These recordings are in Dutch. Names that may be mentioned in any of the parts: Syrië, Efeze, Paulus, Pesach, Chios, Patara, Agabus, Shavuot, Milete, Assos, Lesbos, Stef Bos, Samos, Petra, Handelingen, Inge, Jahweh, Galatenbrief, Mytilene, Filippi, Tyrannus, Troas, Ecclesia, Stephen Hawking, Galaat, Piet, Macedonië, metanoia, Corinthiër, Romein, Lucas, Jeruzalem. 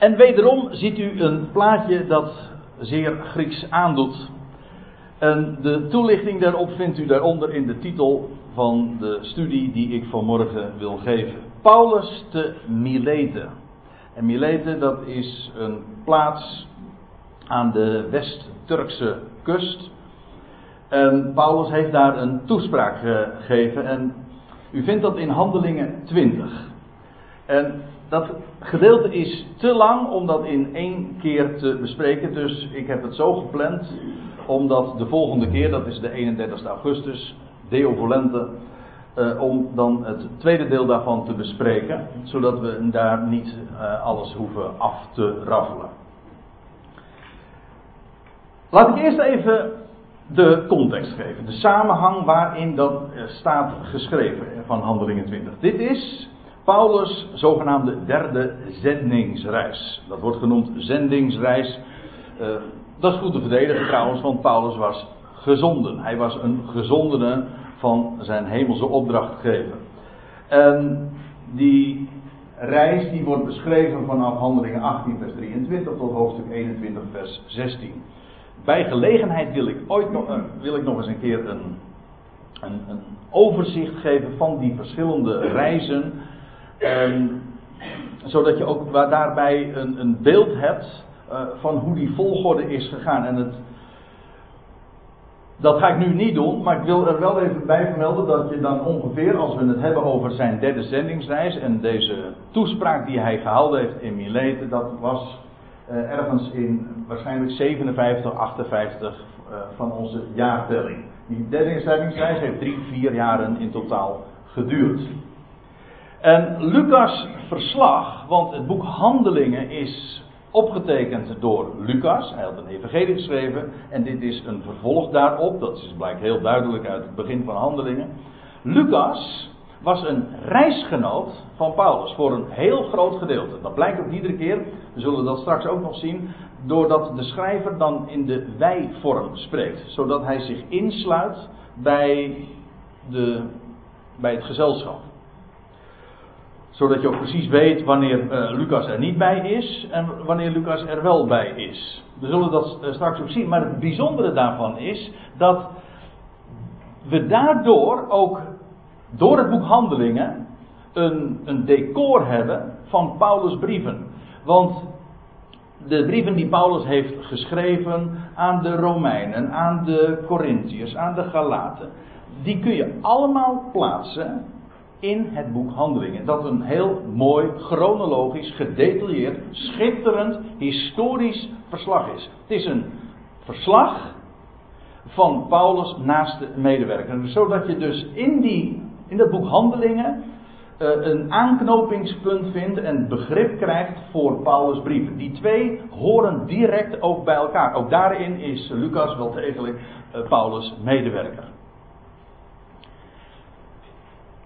En wederom ziet u een plaatje dat zeer Grieks aandoet. En de toelichting daarop vindt u daaronder in de titel van de studie die ik vanmorgen wil geven. Paulus te Milete. En Milete, dat is een plaats aan de West-Turkse kust. En Paulus heeft daar een toespraak gegeven. En u vindt dat in Handelingen 20. En dat gedeelte is te lang om dat in één keer te bespreken. Dus ik heb het zo gepland, omdat de volgende keer, dat is de 31 augustus, Deo Volente, om dan het tweede deel daarvan te bespreken, zodat we daar niet alles hoeven af te raffelen. Laat ik eerst even de context geven, de samenhang waarin dat staat geschreven van Handelingen 20. Dit is Paulus' zogenaamde derde zendingsreis. Dat wordt genoemd zendingsreis. Dat is goed te verdedigen trouwens, want Paulus was gezonden. Hij was een gezondene van zijn hemelse opdrachtgever. En die reis die wordt beschreven vanaf Handelingen 18 vers 23 tot hoofdstuk 21 vers 16. Bij gelegenheid wil ik nog eens een keer een overzicht geven van die verschillende reizen. Zodat je ook daarbij een beeld hebt van hoe die volgorde is gegaan. En dat ga ik nu niet doen, maar ik wil er wel even bij vermelden dat je dan ongeveer, als we het hebben over zijn derde zendingsreis en deze toespraak die hij gehouden heeft in Milete, dat was ergens in waarschijnlijk 57, 58 van onze jaartelling. Die derde zendingsreis heeft 3-4 jaren in totaal geduurd. En Lucas' verslag, want het boek Handelingen is opgetekend door Lucas. Hij had een evangelie geschreven en dit is een vervolg daarop. Dat blijkt heel duidelijk uit het begin van Handelingen. Lucas was een reisgenoot van Paulus voor een heel groot gedeelte. Dat blijkt ook iedere keer, we zullen dat straks ook nog zien, doordat de schrijver dan in de wij-vorm spreekt. Zodat hij zich insluit bij het gezelschap. Zodat je ook precies weet wanneer Lucas er niet bij is en wanneer Lucas er wel bij is. We zullen dat straks ook zien. Maar het bijzondere daarvan is dat we daardoor ook door het boek Handelingen een decor hebben van Paulus' brieven. Want de brieven die Paulus heeft geschreven aan de Romeinen, aan de Corinthiërs, aan de Galaten, die kun je allemaal plaatsen in het boek Handelingen. Dat een heel mooi, chronologisch, gedetailleerd, schitterend, historisch verslag is. Het is een verslag van Paulus' naaste medewerker. Zodat je dus in dat boek Handelingen een aanknopingspunt vindt en begrip krijgt voor Paulus' brieven. Die twee horen direct ook bij elkaar. Ook daarin is Lucas wel degelijk Paulus' medewerker.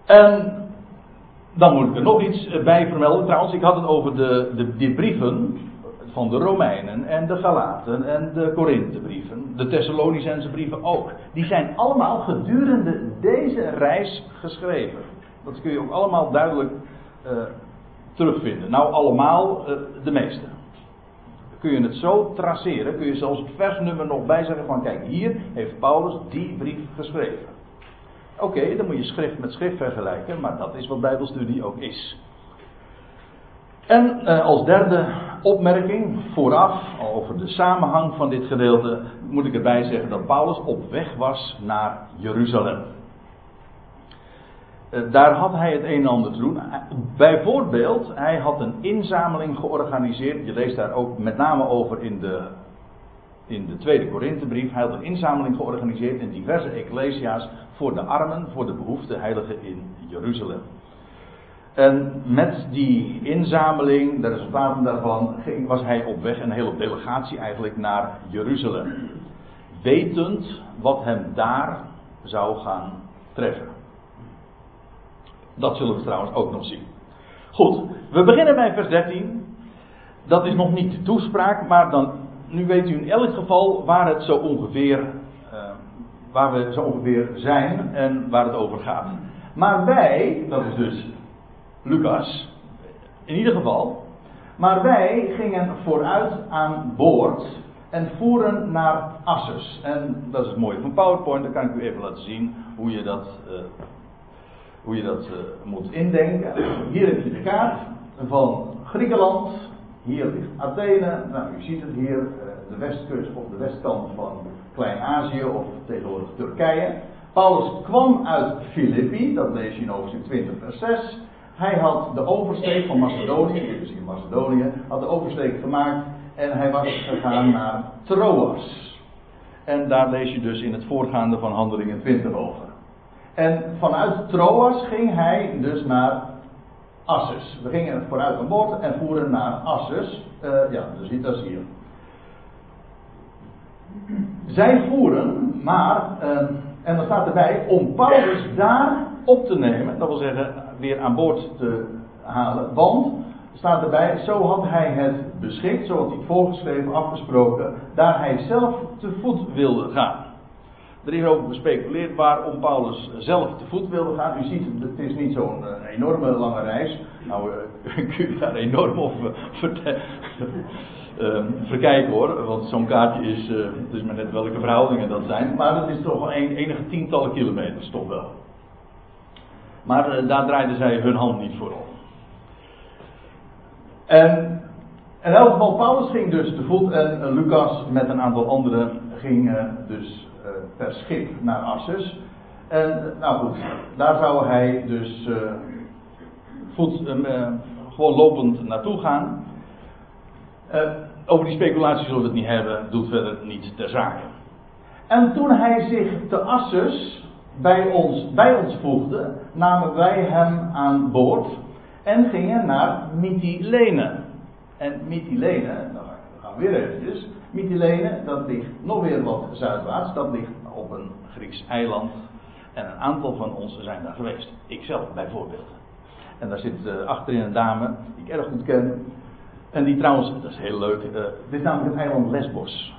En dan moet ik er nog iets bij vermelden. Trouwens, ik had het over die brieven van de Romeinen en de Galaten en de Korinthebrieven. De Thessalonicenz brieven ook. Die zijn allemaal gedurende deze reis geschreven. Dat kun je ook allemaal duidelijk terugvinden. Nou, allemaal de meeste. Kun je het zo traceren. Kun je zelfs het versnummer nog bijzeggen van kijk, hier heeft Paulus die brief geschreven. Oké, dan moet je schrift met schrift vergelijken, maar dat is wat Bijbelstudie ook is. En als derde opmerking vooraf, over de samenhang van dit gedeelte, moet ik erbij zeggen dat Paulus op weg was naar Jeruzalem. Daar had hij het een en ander te doen. Bijvoorbeeld, hij had een inzameling georganiseerd. Je leest daar ook met name over in de tweede Korinthebrief. Hij had een inzameling georganiseerd in diverse ecclesia's voor de armen, voor de behoefte heiligen in Jeruzalem. En met die inzameling, de resultaten daarvan, was hij op weg, een hele delegatie eigenlijk, naar Jeruzalem. Wetend wat hem daar zou gaan treffen. Dat zullen we trouwens ook nog zien. Goed, we beginnen bij vers 13. Dat is nog niet de toespraak, maar nu weet u in elk geval waar we zo ongeveer zijn en waar het over gaat. Maar wij, dat is dus Lucas, in ieder geval, Maar wij gingen vooruit aan boord en voeren naar Assos. En dat is het mooie van PowerPoint, dan kan ik u even laten zien hoe je dat moet indenken. Hier heb je de kaart van Griekenland. Hier ligt Athene. Nou, u ziet het hier, de westkust of de westkant van Klein-Azië of tegenwoordig Turkije. Paulus kwam uit Filippi, dat lees je in hoofdstuk 20 vers 6. Hij had de oversteek van Macedonië, dit is in Macedonië, had de oversteek gemaakt en hij was gegaan naar Troas. En daar lees je dus in het voorgaande van Handelingen 20 over. En vanuit Troas ging hij dus naar Assos. We gingen vooruit aan boord en voeren naar Assos. Dus ziet dat hier. Zij voeren, maar, en dan staat erbij, om Paulus daar op te nemen. Dat wil zeggen, weer aan boord te halen. Want, staat erbij, zo had hij het beschikt, zo had hij het voorgeschreven, afgesproken, daar hij zelf te voet wilde gaan. Er is over gespeculeerd waarom Paulus zelf te voet wilde gaan. U ziet, het is niet zo'n enorme lange reis. Nou, kun je daar enorm op verkijken hoor. Want zo'n kaartje is, het is maar net welke verhoudingen dat zijn. Maar dat is toch wel enige tientallen kilometers, toch wel. Maar daar draaiden zij hun hand niet voor op. En in elk geval, Paulus ging dus te voet en Lucas met een aantal anderen ging dus per schip naar Assos. En nou goed, daar zou hij dus gewoon lopend naartoe gaan. Over die speculatie zullen we het niet hebben, doet verder niets ter zake. En toen hij zich te Assos bij ons voegde, namen wij hem aan boord en gingen naar Mytilene. En Mytilene, nou gaan we weer eventjes. Mytilene, dat ligt nog weer wat zuidwaarts. Dat ligt op een Grieks eiland. En een aantal van ons zijn daar geweest. Ikzelf bijvoorbeeld. En daar zit achterin een dame die ik erg goed ken. En die trouwens, dat is heel leuk. Dit is namelijk het eiland Lesbos.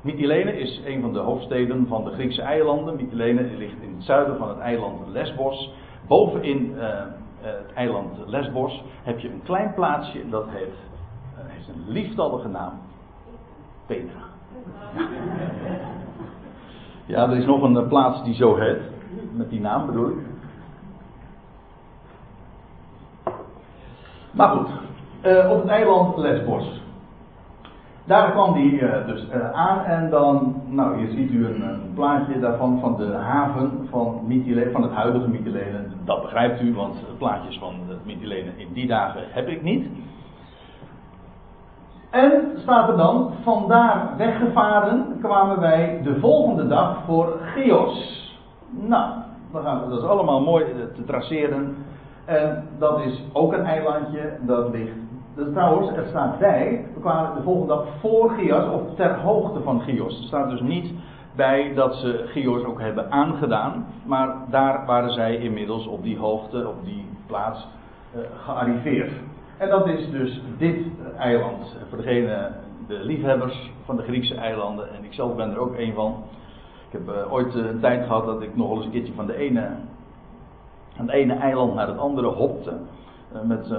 Mytilene is een van de hoofdsteden van de Griekse eilanden. Mytilene ligt in het zuiden van het eiland Lesbos. Bovenin het eiland Lesbos heb je een klein plaatsje dat heeft een lieftallige naam. Petra. Ja, er is nog een plaats die zo heet. Met die naam bedoel ik. Maar goed. Op het eiland Lesbos. Daar kwam hij dus aan en dan, nou hier ziet u een plaatje daarvan van de haven van Mytilene, van het huidige Mytilene. Dat begrijpt u, want plaatjes van het Mytilene in die dagen heb ik niet. En staat er dan, vandaar weggevaren kwamen wij de volgende dag voor Chios. Nou, dat is allemaal mooi te traceren. En dat is ook een eilandje, dat ligt... Dus trouwens, er staat bij, we kwamen de volgende dag voor Chios, of ter hoogte van Chios. Er staat dus niet bij dat ze Chios ook hebben aangedaan, maar daar waren zij inmiddels op die hoogte, op die plaats, gearriveerd. En dat is dus dit eiland, voor degene, de liefhebbers van de Griekse eilanden, en ik zelf ben er ook een van. Ik heb ooit een tijd gehad dat ik nog wel eens een keertje van het ene eiland naar het andere hopte.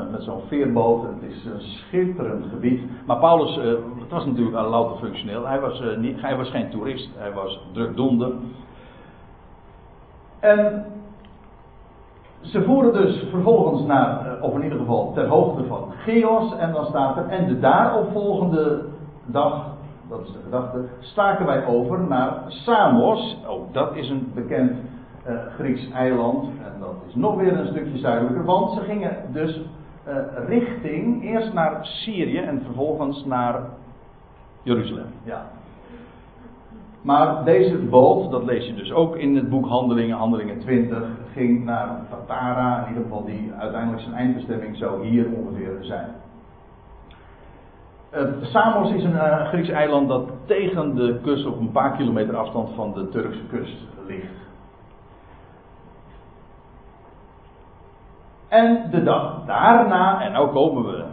Met zo'n veerboot, het is een schitterend gebied. Maar Paulus, het was natuurlijk louter functioneel. Hij was geen toerist, hij was drukdoende. En ze voeren dus vervolgens naar, of in ieder geval ter hoogte van Chios. En dan staat er, en de daaropvolgende dag, dat is de gedachte, staken wij over naar Samos. Ook dat is een bekend Grieks eiland. En dat is nog weer een stukje zuidelijker. Want ze gingen dus richting eerst naar Syrië en vervolgens naar Jeruzalem. Ja. Maar deze boot, dat lees je dus ook in het boek Handelingen 20, ging naar Patara. In ieder geval die uiteindelijk zijn eindbestemming zou hier ongeveer zijn. Samos is een Grieks eiland dat tegen de kust op een paar kilometer afstand van de Turkse kust ligt. En de dag daarna, en nou komen we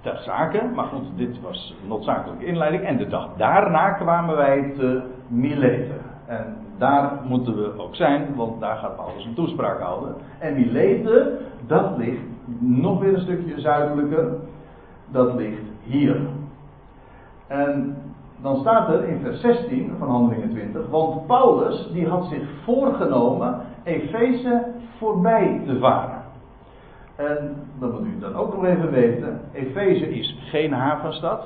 ter zake, maar goed, dit was een noodzakelijke inleiding. En de dag daarna kwamen wij te Milete. En daar moeten we ook zijn, want daar gaat Paulus een toespraak houden. En Milete, dat ligt nog weer een stukje zuidelijker. dat ligt hier. En dan staat er in vers 16 van Handelingen 20... want Paulus die had zich voorgenomen Efeze voorbij te varen. En dat moet u dan ook nog even weten. Efeze is geen havenstad.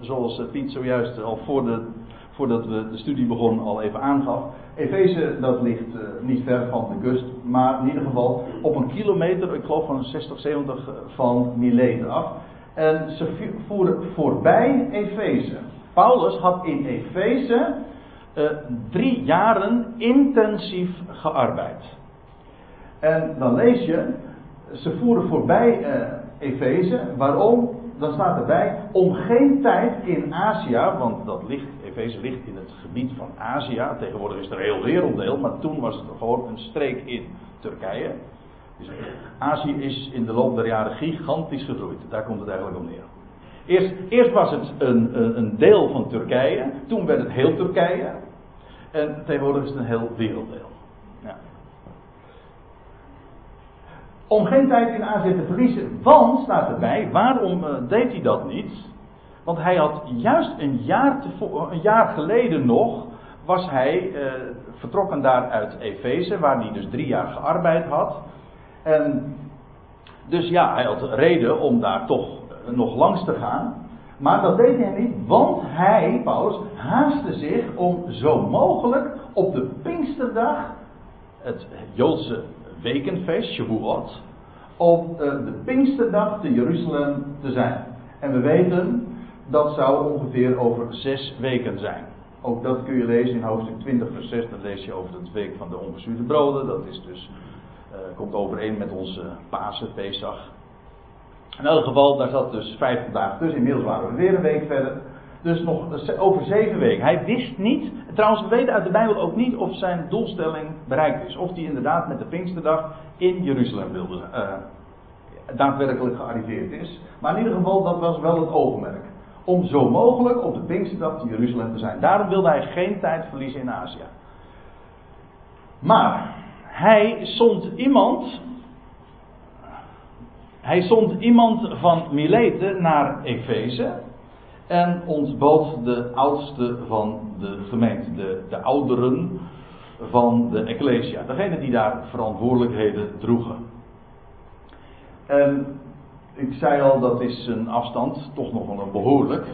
Zoals Piet zojuist al voordat we de studie begonnen al even aangaf. Efeze dat ligt niet ver van de kust. Maar in ieder geval op een kilometer, ik geloof van 60, 70 van Milete af. En ze voeren voorbij Efeze. Paulus had in Efeze 3 jaren intensief gearbeid. En dan lees je, ze voeren voorbij Efeze. Waarom? Dan staat erbij, om geen tijd in Azië, want dat ligt, Efeze ligt in het gebied van Azië. Tegenwoordig is er een heel werelddeel, maar toen was het gewoon een streek in Turkije. Dus Azië is in de loop der jaren gigantisch gegroeid. Daar komt het eigenlijk om neer. Eerst was het een deel van Turkije. Toen werd het heel Turkije. En tegenwoordig is het een heel werelddeel. Ja. Om geen tijd in Azië te verliezen. Want, staat erbij, waarom deed hij dat niet? Want hij had juist een jaar geleden nog... was hij vertrokken daar uit Efeze... waar hij dus 3 jaar gearbeid had... En dus ja, hij had reden om daar toch nog langs te gaan. Maar dat deed hij niet, want hij, Paulus, haastte zich om zo mogelijk op de Pinksterdag, het Joodse wekenfeest, Shavuot, op de Pinksterdag te Jeruzalem te zijn. En we weten, dat zou ongeveer over 6 weken zijn. Ook dat kun je lezen in hoofdstuk 20 vers 6, dan lees je over het week van de ongezuurde broden, dat is dus... komt overeen met onze Pasen, Pesach. In elk geval, daar zat dus 50 dagen tussen. Inmiddels waren we weer een week verder. Dus nog over 7 weken. Hij wist niet, trouwens we weten uit de Bijbel ook niet of zijn doelstelling bereikt is. Of hij inderdaad met de Pinksterdag in Jeruzalem wilde, daadwerkelijk gearriveerd is. Maar in ieder geval, dat was wel het oogmerk. Om zo mogelijk op de Pinksterdag in Jeruzalem te zijn. Daarom wilde hij geen tijd verliezen in Azië. Maar... Hij zond iemand van Milete naar Efeze en ontbood de oudste van de gemeente, de ouderen van de Ecclesia, degene die daar verantwoordelijkheden droegen. En ik zei al, dat is een afstand, toch nog wel een behoorlijk.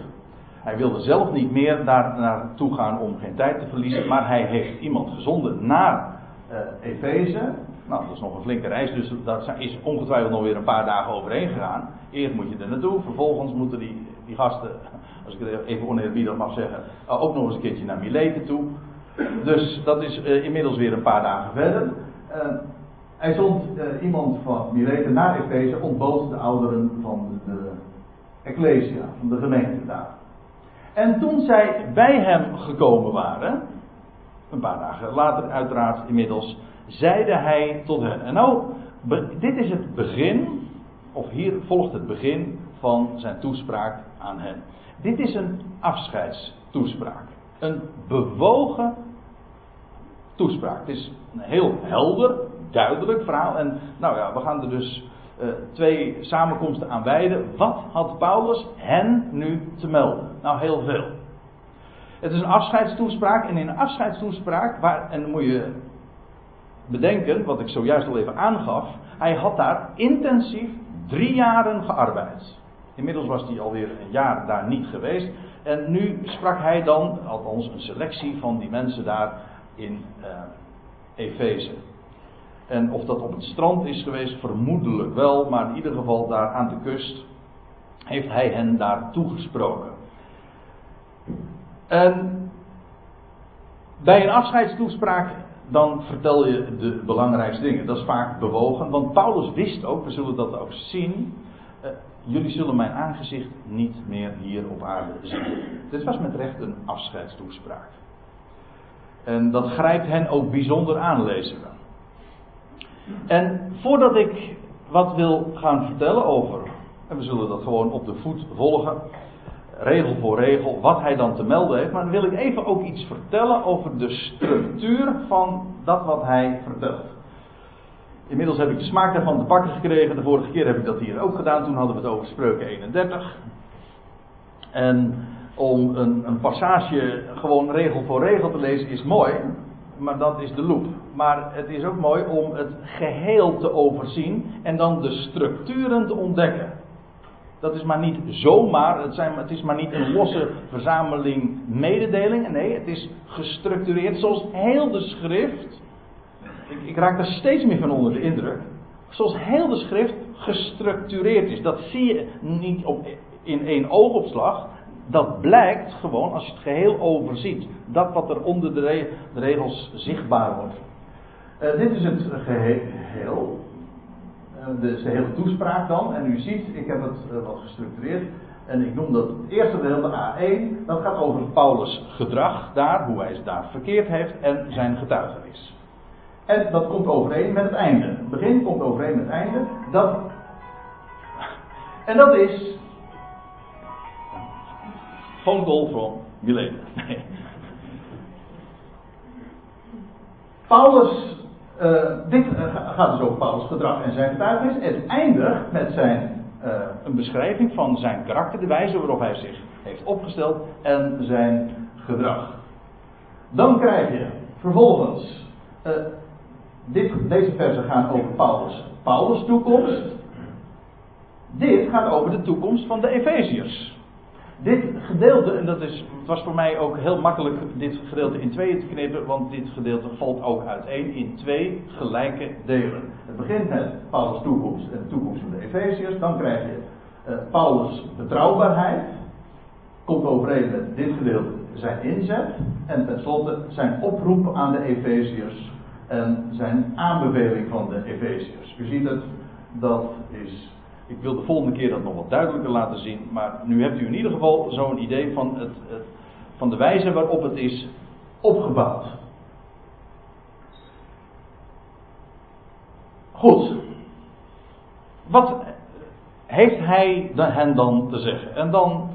Hij wilde zelf niet meer daar naartoe gaan om geen tijd te verliezen, maar hij heeft iemand gezonden naar Efeze, nou dat is nog een flinke reis, dus daar is ongetwijfeld nog weer een paar dagen overheen gegaan. Eerst moet je er naartoe, vervolgens moeten die gasten, als ik het even oneerbiedig mag zeggen, ook nog eens een keertje naar Milete toe. Dus dat is inmiddels weer een paar dagen verder. Hij zond iemand van Milete naar Efeze, ontbood de ouderen van de Ecclesia, van de gemeente daar. En toen zij bij hem gekomen waren... een paar dagen later uiteraard inmiddels, zeide hij tot hen. En nou, dit is het begin, of hier volgt het begin van zijn toespraak aan hen. Dit is een afscheidstoespraak. Een bewogen toespraak. Het is een heel helder, duidelijk verhaal. En nou ja, we gaan er dus 2 samenkomsten aan wijden. Wat had Paulus hen nu te melden? Nou, heel veel. Het is een afscheidstoespraak en in een afscheidstoespraak, en dan moet je bedenken, wat ik zojuist al even aangaf, hij had daar intensief 3 jaren gearbeid. Inmiddels was hij alweer een jaar daar niet geweest en nu sprak hij dan, althans een selectie van die mensen daar in Efeze. En of dat op het strand is geweest, vermoedelijk wel, maar in ieder geval daar aan de kust heeft hij hen daar toegesproken. En bij een afscheidstoespraak dan vertel je de belangrijkste dingen. Dat is vaak bewogen, want Paulus wist ook, we zullen dat ook zien, jullie zullen mijn aangezicht niet meer hier op aarde zien. Dit was met recht een afscheidstoespraak. En dat grijpt hen ook bijzonder aan, lezen we. En voordat ik wat wil gaan vertellen over, en we zullen dat gewoon op de voet volgen... regel voor regel, wat hij dan te melden heeft. Maar dan wil ik even ook iets vertellen over de structuur van dat wat hij vertelt. Inmiddels heb ik de smaak daarvan te pakken gekregen. De vorige keer heb ik dat hier ook gedaan. Toen hadden we het over Spreuken 31. En om een passage gewoon regel voor regel te lezen is mooi. Maar dat is de loop. Maar het is ook mooi om het geheel te overzien. En dan de structuren te ontdekken. Dat is maar niet zomaar. Het is maar niet een losse verzameling mededelingen. Nee, het is gestructureerd zoals heel de schrift. Ik raak daar steeds meer van onder de indruk. Zoals heel de schrift gestructureerd is. Dat zie je niet in één oogopslag. Dat blijkt gewoon als je het geheel overziet. Dat wat er onder de regels zichtbaar wordt. Dit is het geheel. Dus de hele toespraak dan. En u ziet, ik heb het wat gestructureerd. En ik noem dat het eerste deel, de A1. Dat gaat over Paulus' gedrag daar. Hoe hij zich daar verkeerd heeft. En zijn getuigenis. En dat komt overeen met het einde. Het begin komt overeen met het einde. Dat is... phone call from Milete. Nee. Paulus... Dit gaat dus over Paulus' gedrag en zijn getuigenis. Het eindigt met een beschrijving van zijn karakter, de wijze waarop hij zich heeft opgesteld en zijn gedrag. Dan krijg je vervolgens... Deze versen gaan over Paulus' toekomst. Dit gaat over de toekomst van de Efeziërs. Dit gedeelte, en het was voor mij ook heel makkelijk dit gedeelte in tweeën te knippen, want dit gedeelte valt ook uiteen in twee gelijke delen. Het begint met Paulus' toekomst en de toekomst van de Efeziërs. Dan krijg je Paulus' betrouwbaarheid. Komt overeen met dit gedeelte zijn inzet. En tenslotte zijn oproep aan de Efeziërs. En zijn aanbeveling van de Efeziërs. U ziet het, dat is... Ik wil de volgende keer dat nog wat duidelijker laten zien. Maar nu hebt u in ieder geval zo'n idee van, van de wijze waarop het is opgebouwd. Goed. Wat heeft hij hen dan te zeggen? En dan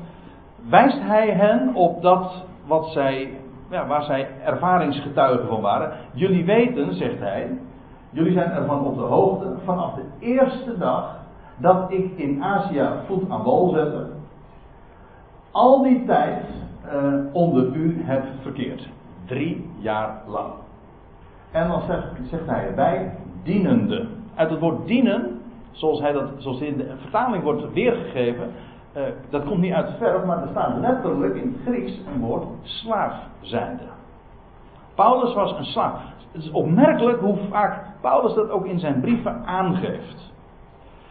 wijst hij hen op dat wat zij... Ja, waar zij ervaringsgetuigen van waren. Jullie weten, zegt hij, jullie zijn ervan op de hoogte, vanaf de eerste dag dat ik in Azië voet aan wal zette, al die tijd onder u heb verkeerd. 3 jaar lang. En dan zegt hij erbij, dienende. Uit het woord dienen, zoals in de vertaling wordt weergegeven... Dat komt niet uit het verf, maar er staat letterlijk in het Grieks een woord slaaf zijnde. Paulus was een slaaf. Het is opmerkelijk hoe vaak Paulus dat ook in zijn brieven aangeeft.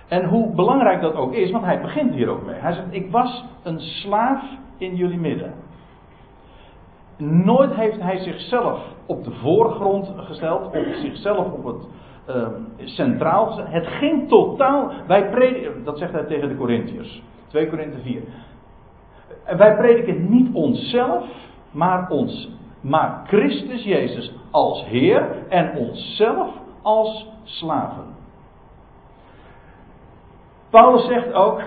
En hoe belangrijk dat ook is, want hij begint hier ook mee. Hij zegt, ik was een slaaf in jullie midden. Nooit heeft hij zichzelf op de voorgrond gesteld, of zichzelf op het centraal gesteld. Het ging totaal, dat zegt hij tegen de Corinthiërs. 2 Korinthiër 4. Wij prediken niet onszelf, maar Christus Jezus als Heer en onszelf als slaven. Paulus zegt ook,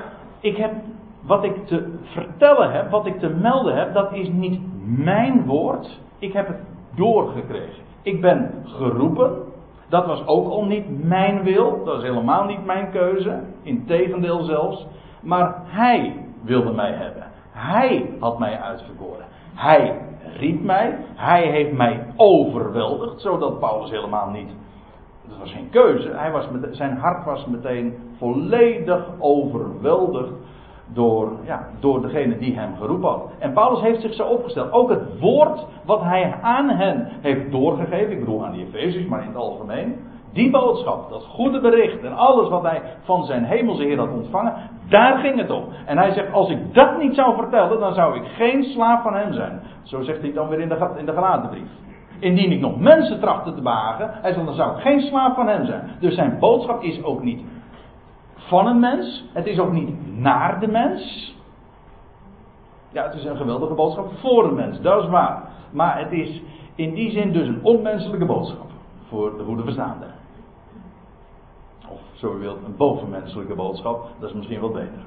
wat ik te vertellen heb, wat ik te melden heb, dat is niet mijn woord. Ik heb het doorgekregen. Ik ben geroepen. Dat was ook al niet mijn wil. Dat is helemaal niet mijn keuze. Integendeel zelfs. Maar hij wilde mij hebben. Hij had mij uitverkoren. Hij riep mij. Hij heeft mij overweldigd. Zodat Paulus helemaal niet... Dat was geen keuze. Zijn hart was meteen volledig overweldigd door degene die hem geroepen had. En Paulus heeft zich zo opgesteld. Ook het woord wat hij aan hen heeft doorgegeven. Ik bedoel aan die Efeziërs, maar in het algemeen. Die boodschap, dat goede bericht en alles wat hij van zijn hemelse Heer had ontvangen, daar ging het om. En hij zegt, als ik dat niet zou vertellen, dan zou ik geen slaaf van hem zijn. Zo zegt hij dan weer in de Galatenbrief. Indien ik nog mensen trachtte te behagen, hij zegt, dan zou ik geen slaaf van hem zijn. Dus zijn boodschap is ook niet van een mens, het is ook niet naar de mens. Ja, het is een geweldige boodschap voor een mens, dat is waar. Maar het is in die zin dus een onmenselijke boodschap. Voor de goede verstaande. Of zo u wilt, een bovenmenselijke boodschap. Dat is misschien wel beter.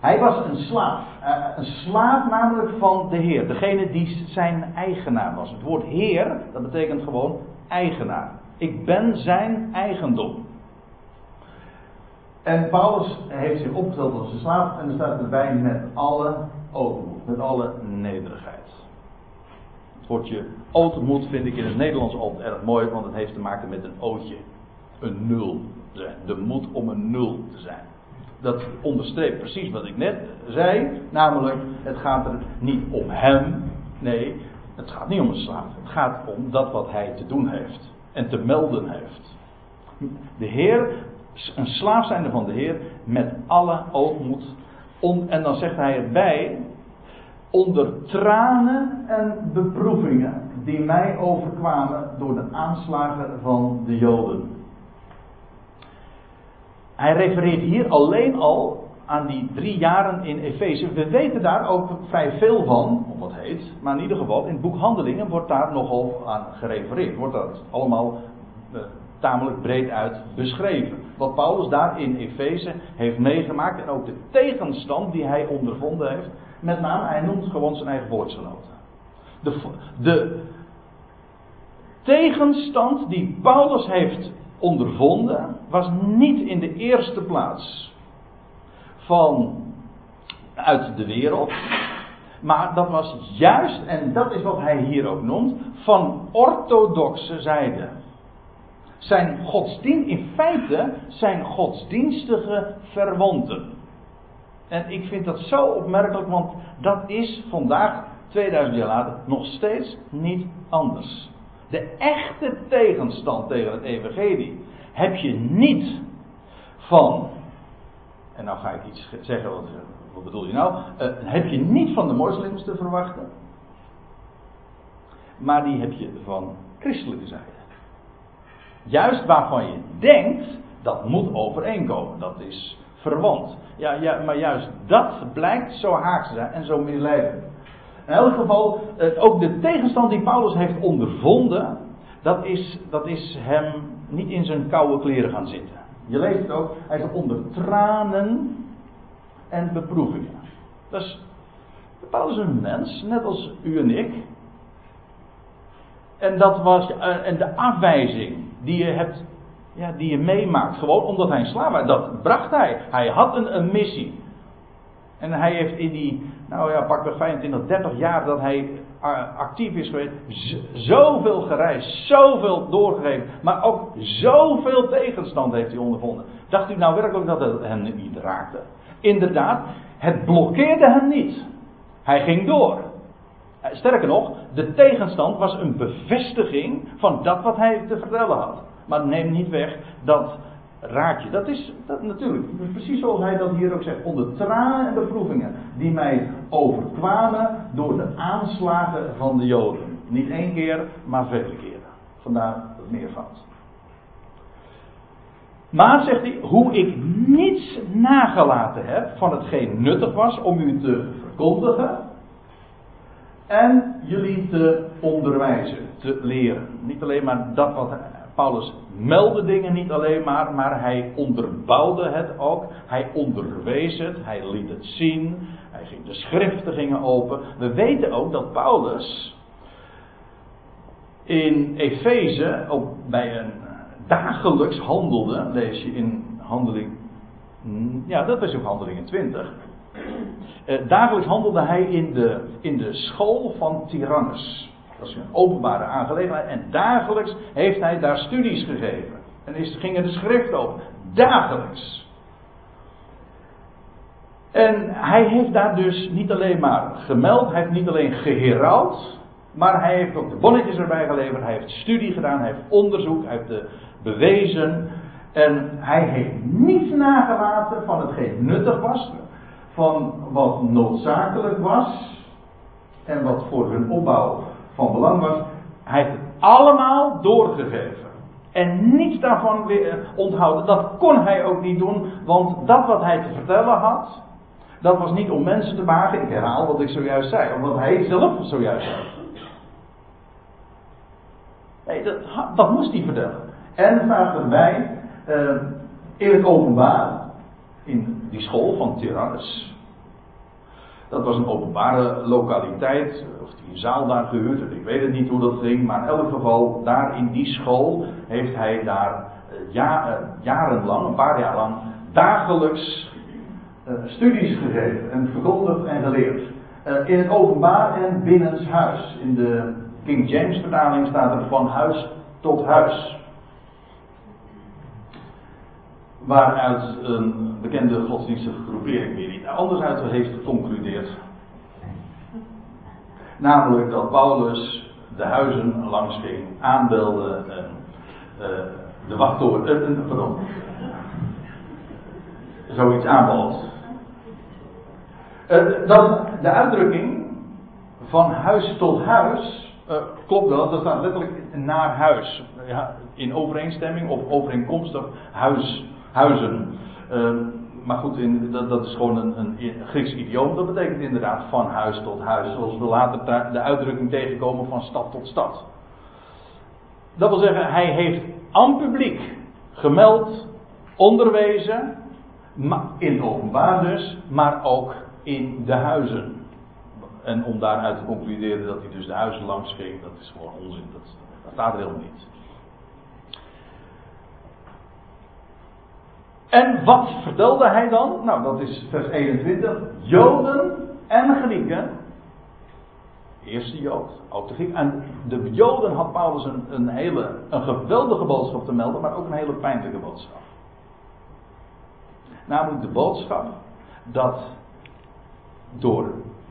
Hij was een slaaf. Een slaaf namelijk van de Heer. Degene die zijn eigenaar was. Het woord Heer, dat betekent gewoon eigenaar. Ik ben zijn eigendom. En Paulus heeft zich opgesteld als een slaaf. En er staat erbij met alle overmoed. Met alle nederigheid. Het woordje overmoed vind ik in het Nederlands altijd erg mooi. Want het heeft te maken met een ootje. Een nul. De moed om een nul te zijn. Dat onderstreept precies wat ik net zei. Namelijk, het gaat er niet om hem. Nee, het gaat niet om een slaaf. Het gaat om dat wat hij te doen heeft. En te melden heeft. De Heer... Een slaaf zijnde van de Heer met alle ootmoed. En dan zegt hij erbij: onder tranen en beproevingen die mij overkwamen door de aanslagen van de Joden. Hij refereert hier alleen al aan die 3 jaren in Efeze. We weten daar ook vrij veel van, of wat heet. Maar in ieder geval in het boek Handelingen wordt daar nogal aan gerefereerd. Wordt dat allemaal tamelijk breed uit beschreven. Wat Paulus daar in Efeze heeft meegemaakt. En ook de tegenstand die hij ondervonden heeft. Met name, hij noemt gewoon zijn eigen woordgenoten. De tegenstand die Paulus heeft ondervonden. Was niet in de eerste plaats. Uit de wereld. Maar dat was juist, en dat is wat hij hier ook noemt. Van orthodoxe zijde. In feite zijn godsdienstige verwanten. En ik vind dat zo opmerkelijk, want dat is vandaag, 2000 jaar later, nog steeds niet anders. De echte tegenstand tegen het evangelie heb je niet van, en nou ga ik iets zeggen, wat bedoel je nou? Heb je niet van de moslims te verwachten, maar die heb je van christelijke zijde. Juist waarvan je denkt, dat moet overeenkomen. Dat is verwant. Ja, maar juist dat blijkt zo haaks te zijn en zo misleidend. In elk geval, ook de tegenstand die Paulus heeft ondervonden, dat is hem niet in zijn koude kleren gaan zitten. Je leest het ook, hij is onder tranen en beproevingen. Dus, Paulus is een mens, net als u en ik. En de afwijzing die je hebt, ja, die je meemaakt, gewoon omdat hij een slaaf was, dat bracht hij. Hij had een missie. En hij heeft in die, nou ja, pakweg 25, 30 jaar dat hij actief is geweest, zoveel gereisd, zoveel doorgegeven, maar ook zoveel tegenstand heeft hij ondervonden. Dacht u nou werkelijk dat het hem niet raakte? Inderdaad, het blokkeerde hem niet. Hij ging door. Sterker nog, de tegenstand was een bevestiging van dat wat hij te vertellen had. Maar neem niet weg, dat raak je. Dat is natuurlijk, precies zoals hij dat hier ook zegt. Onder tranen en beproevingen die mij overkwamen door de aanslagen van de Joden. Niet 1 keer, maar vele keren. Vandaar het meervoud. Maar, zegt hij, hoe ik niets nagelaten heb van hetgeen nuttig was om u te verkondigen... En jullie te onderwijzen, te leren. Niet alleen maar dat wat Paulus meldde dingen, niet alleen maar hij onderbouwde het ook. Hij onderwees het, hij liet het zien. De schriften gingen open. We weten ook dat Paulus in Efeze ook bij een dagelijks handelde, lees je in Handeling. Ja, dat is ook Handelingen 20. Dagelijks handelde hij in de school van Tyrannus. Dat is een openbare aangelegenheid. En dagelijks heeft hij daar studies gegeven. En gingen de schriften open. Dagelijks. En hij heeft daar dus niet alleen maar gemeld. Hij heeft niet alleen geherald. Maar hij heeft ook de bonnetjes erbij geleverd. Hij heeft studie gedaan. Hij heeft onderzoek. Hij heeft bewezen. En hij heeft niets nagelaten van hetgeen nuttig was... Van wat noodzakelijk was. En wat voor hun opbouw van belang was. Hij heeft het allemaal doorgegeven. En niets daarvan weer onthouden. Dat kon hij ook niet doen. Want dat wat hij te vertellen had. Dat was niet om mensen te maken. Ik herhaal wat ik zojuist zei. Omdat hij zelf zojuist zei. Nee, dat moest hij vertellen. En staat erbij. In het openbaar. In die school van Tyrannus. Dat was een openbare lokaliteit, of die een zaal daar gehuurd had. Ik weet het niet hoe dat ging, maar in elk geval, daar in die school heeft hij daar jarenlang, een paar jaar lang, dagelijks studies gegeven en verkondigd en geleerd. In het openbaar en binnenshuis. In de King James vertaling staat er van huis tot huis. Waaruit een bekende godsdienstige groepering weer iets anders uit heeft geconcludeerd. Namelijk dat Paulus de huizen langs ging, aanbelde de wachttoren, pardon, zoiets aanbalt. Dat de uitdrukking van huis tot huis, klopt wel, dat staat letterlijk naar huis. Ja, in overeenstemming of overeenkomstig huizen. Maar goed, dat is gewoon een Grieks idioom. Dat betekent inderdaad van huis tot huis. Zoals we later de uitdrukking tegenkomen van stad tot stad. Dat wil zeggen, hij heeft aan publiek gemeld, onderwezen, in openbaar dus, maar ook in de huizen. En om daaruit te concluderen dat hij dus de huizen langs ging, dat is gewoon onzin. Dat staat er helemaal niet. En wat vertelde hij dan? Nou, dat is vers 21. Joden en Grieken. Eerste Jood, oude Griek. En de Joden had Paulus een geweldige boodschap te melden, maar ook een hele pijnlijke boodschap. Namelijk de boodschap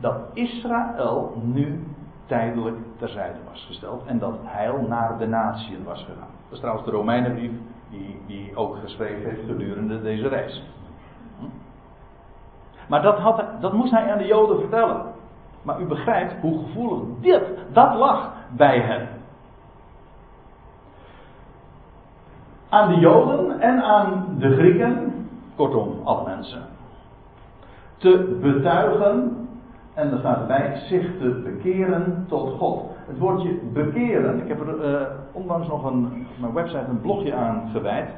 dat Israël nu tijdelijk terzijde was gesteld en dat heil naar de natieën was gegaan. Dat is trouwens de Romeinenbrief die ook geschreven heeft gedurende deze reis. Maar dat moest hij aan de Joden vertellen. Maar u begrijpt hoe gevoelig dat lag bij hen. Aan de Joden en aan de Grieken, kortom, alle mensen, te betuigen, en er staat erbij, zich te bekeren tot God. Het woordje bekeren, ik heb er onlangs nog op mijn website een blogje aan gewijd.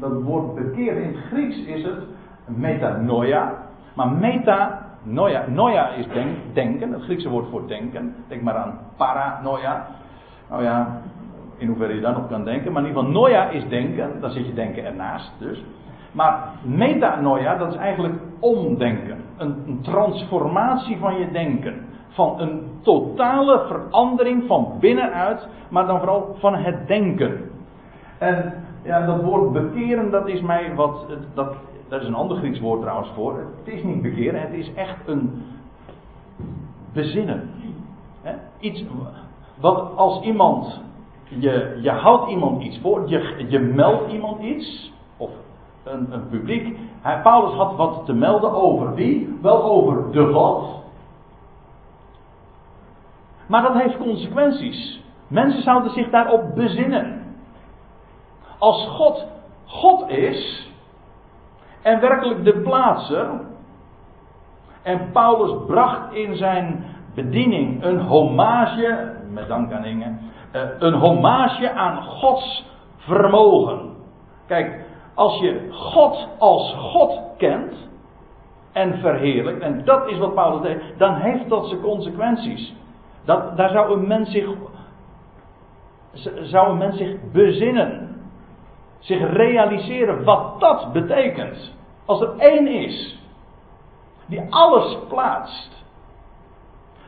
Dat woord bekeren in het Grieks is het metanoia. Maar metanoia, noia is denken, het Griekse woord voor denken. Denk maar aan paranoia. Nou ja, in hoeverre je daar nog kan denken. Maar in ieder geval, noia is denken, daar zit je denken ernaast dus. Maar metanoia, dat is eigenlijk omdenken. Een transformatie van je denken. Van een totale verandering van binnenuit, maar dan vooral van het denken. En ja, dat woord bekeren, dat is mij wat... Dat is een ander Grieks woord trouwens voor. Het is niet bekeren, het is echt een bezinnen. Iets wat als iemand... Je houdt iemand iets voor, je meldt iemand iets... of een publiek. Paulus had wat te melden over wie? Wel over de God. Maar dat heeft consequenties. Mensen zouden zich daarop bezinnen. Als God is en werkelijk de plaatser, en Paulus bracht in zijn bediening een hommage, met dank aan Inge, een hommage aan Gods vermogen. Kijk, als je God als God kent en verheerlijkt, en dat is wat Paulus deed, dan heeft dat zijn consequenties. Daar zou een mens zich bezinnen, zich realiseren wat dat betekent. Als er één is die alles plaatst,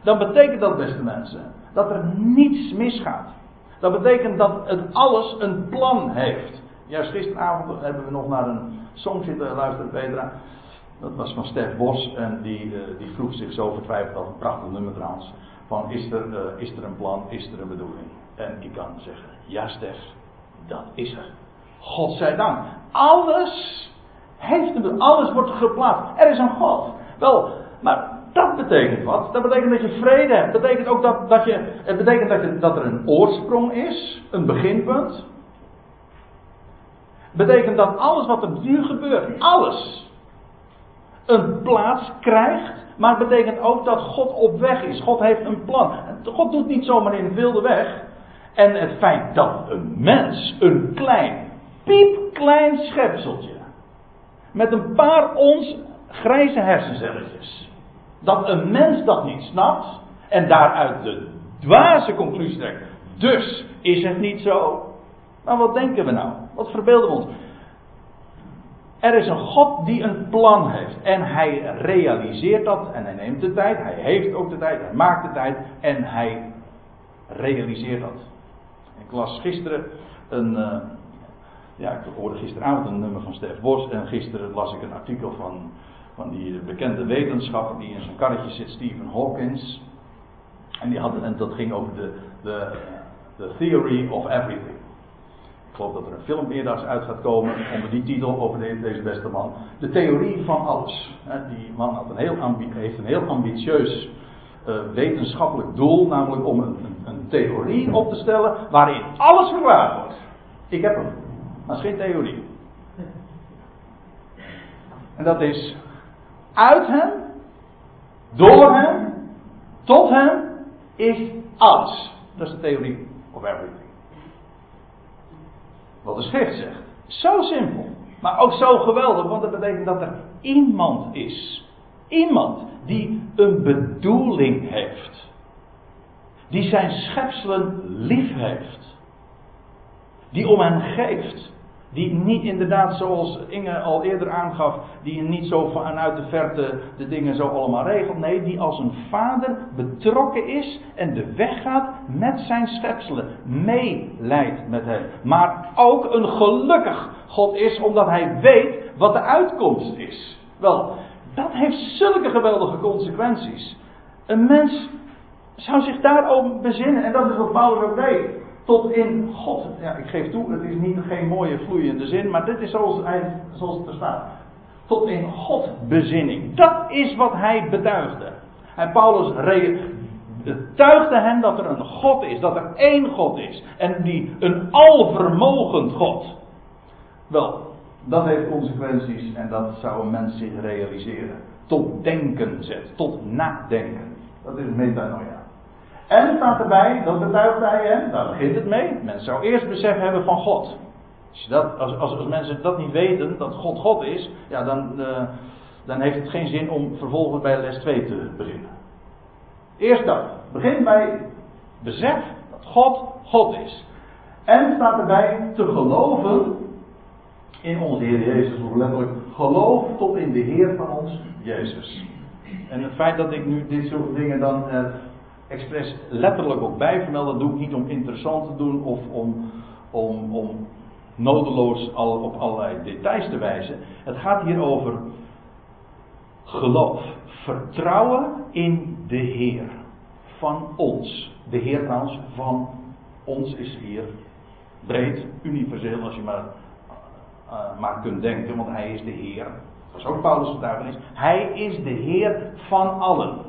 dan betekent dat, beste mensen, dat er niets misgaat. Dat betekent dat het alles een plan heeft. Juist gisteravond hebben we nog naar een song zitten luisteren, Petra. Dat was van Stef Bos en die vroeg zich zo vertwijfeld af, een prachtig nummer trouwens. Van is er een plan, is er een bedoeling? En ik kan zeggen, ja Stef, dat is er. Godzijdank. Alles wordt geplaatst. Er is een God. Wel, maar dat betekent wat? Dat betekent dat je vrede hebt. Dat betekent ook dat er een oorsprong is, een beginpunt. Betekent dat alles wat er nu gebeurt, alles, een plaats krijgt. Maar het betekent ook dat God op weg is. God heeft een plan. God doet niet zomaar in de wilde weg. En het feit dat een mens, een piepklein schepseltje, met een paar ons grijze hersencelletjes, dat een mens dat niet snapt en daaruit de dwaze conclusie trekt. Dus is het niet zo. Maar wat denken we nou? Wat verbeelden we ons? Er is een God die een plan heeft. En hij realiseert dat. En hij neemt de tijd. Hij heeft ook de tijd. Hij maakt de tijd. En hij realiseert dat. Ik las gisteren een... ik hoorde gisteravond een nummer van Stef Bos. En gisteren las ik een artikel van die bekende wetenschapper die in zijn karretje zit, Stephen Hawking. En dat ging over de theory of everything. Ik geloof dat er een film eerdaags uit gaat komen onder die titel over deze beste man. De theorie van alles. Die man had heeft een heel ambitieus wetenschappelijk doel, namelijk om een theorie op te stellen waarin alles verklaard wordt. Ik heb hem, maar is geen theorie. En dat is uit hem, door hem, tot hem is alles. Dat is de theorie of everything. Wat de schrift zegt. Zo simpel. Maar ook zo geweldig. Want dat betekent dat er iemand is. Iemand die een bedoeling heeft. Die zijn schepselen lief heeft. Die om hen geeft. Die niet inderdaad, zoals Inge al eerder aangaf, die niet zo vanuit de verte de dingen zo allemaal regelt. Nee, die als een vader betrokken is en de weg gaat met zijn schepselen. Meeleidt met hen. Maar ook een gelukkig God is, omdat hij weet wat de uitkomst is. Wel, dat heeft zulke geweldige consequenties. Een mens zou zich daarop bezinnen. En dat is wat Paulus ook deed. Tot in God. Ja, ik geef toe, het is geen mooie vloeiende zin, maar dit is zoals het er staat. Tot in God bezinning. Dat is wat hij betuigde. En Paulus betuigde hem dat er een God is, dat er één God is. En die een alvermogend God. Wel, dat heeft consequenties en dat zou een mens zich realiseren. Tot denken zet, tot nadenken. Dat is metanoia. En staat erbij, dat betuigt hij hem, daar begint het mee. Men zou eerst besef hebben van God. Als mensen dat niet weten, dat God God is, ja, dan heeft het geen zin om vervolgens bij les 2 te beginnen. Eerst dat. Begin bij besef dat God God is. En staat erbij te geloven in onze Heer Jezus. Of letterlijk geloof tot in de Heer van ons, Jezus. En het feit dat ik nu dit soort dingen dan... expres letterlijk ook bijvermelden. Dat doe ik niet om interessant te doen of om nodeloos op allerlei details te wijzen. Het gaat hier over geloof. Vertrouwen in de Heer. Van ons. De Heer trouwens van ons is hier breed, universeel als je maar kunt denken. Want Hij is de Heer. Dat is ook Paulus' getuigenis. Hij is de Heer van allen.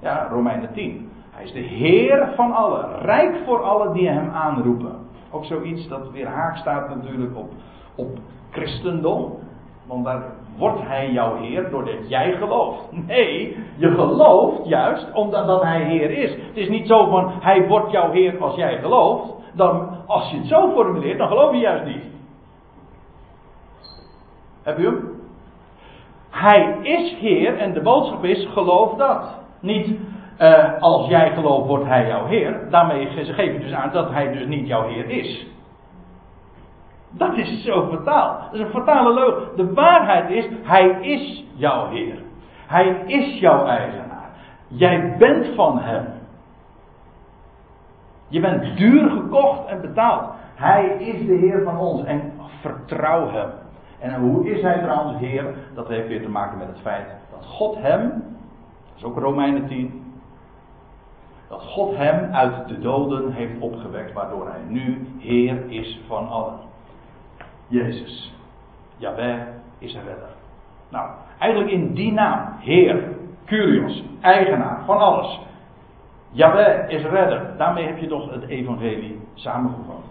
Ja, Romeinen 10. Hij is de Heer van allen. Rijk voor allen die hem aanroepen. Ook zoiets dat weer haak staat natuurlijk op christendom. Want daar wordt hij jouw Heer doordat jij gelooft. Nee, je gelooft juist omdat hij Heer is. Het is niet zo van hij wordt jouw Heer als jij gelooft. Dan, als je het zo formuleert, dan geloof je juist niet. Heb je hem? Hij is Heer en de boodschap is geloof dat. Niet als jij gelooft wordt hij jouw Heer. Daarmee geef je dus aan dat hij dus niet jouw Heer is. Dat is zo fataal. Dat is een fatale leugen. De waarheid is, hij is jouw Heer. Hij is jouw eigenaar. Jij bent van hem. Je bent duur gekocht en betaald. Hij is de Heer van ons en vertrouw hem. En hoe is hij trouwens Heer? Dat heeft weer te maken met het feit dat God hem... Dat is ook Romeinen 10. Dat God hem uit de doden heeft opgewekt. Waardoor hij nu Heer is van allen. Jezus. Jahweh is een redder. Nou, eigenlijk in die naam. Heer. Kyrios. Eigenaar van alles. Jahweh is redder. Daarmee heb je toch het evangelie samengevat.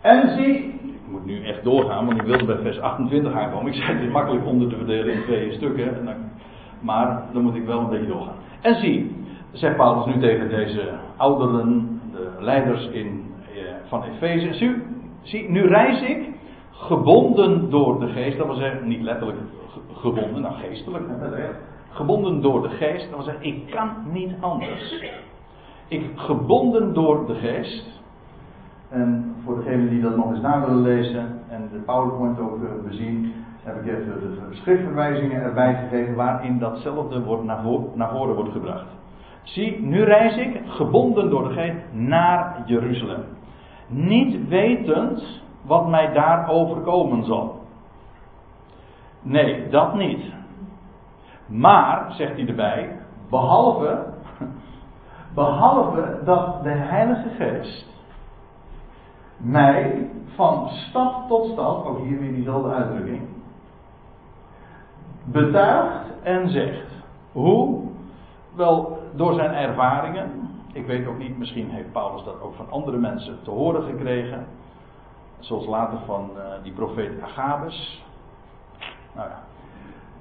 En zie... Ik moet nu echt doorgaan, want ik wilde bij vers 28 aankomen. Ik zei het is makkelijk onder te verdelen in twee stukken. Maar dan moet ik wel een beetje doorgaan. En zie, zegt Paulus nu tegen deze ouderen, de leiders van Efeze. Zie, nu reis ik gebonden door de geest, dat wil zeggen, niet letterlijk gebonden, nou geestelijk, gebonden door de geest, dat wil zeggen, ik kan niet anders. Gebonden door de geest. En voor degenen die dat nog eens na willen lezen en de PowerPoint ook bezien, heb ik even de schriftverwijzingen erbij gegeven waarin datzelfde wordt naar voren wordt gebracht. Zie, nu reis ik, gebonden door de geest, naar Jeruzalem. Niet wetend wat mij daar overkomen zal. Nee, dat niet. Maar, zegt hij erbij, behalve dat de Heilige Geest mij van stad tot stad, ook hier weer diezelfde uitdrukking, betuigt en zegt. Hoe? Wel, door zijn ervaringen. Ik weet ook niet, misschien heeft Paulus dat ook van andere mensen te horen gekregen. Zoals later van die profeet Agabus. Nou ja.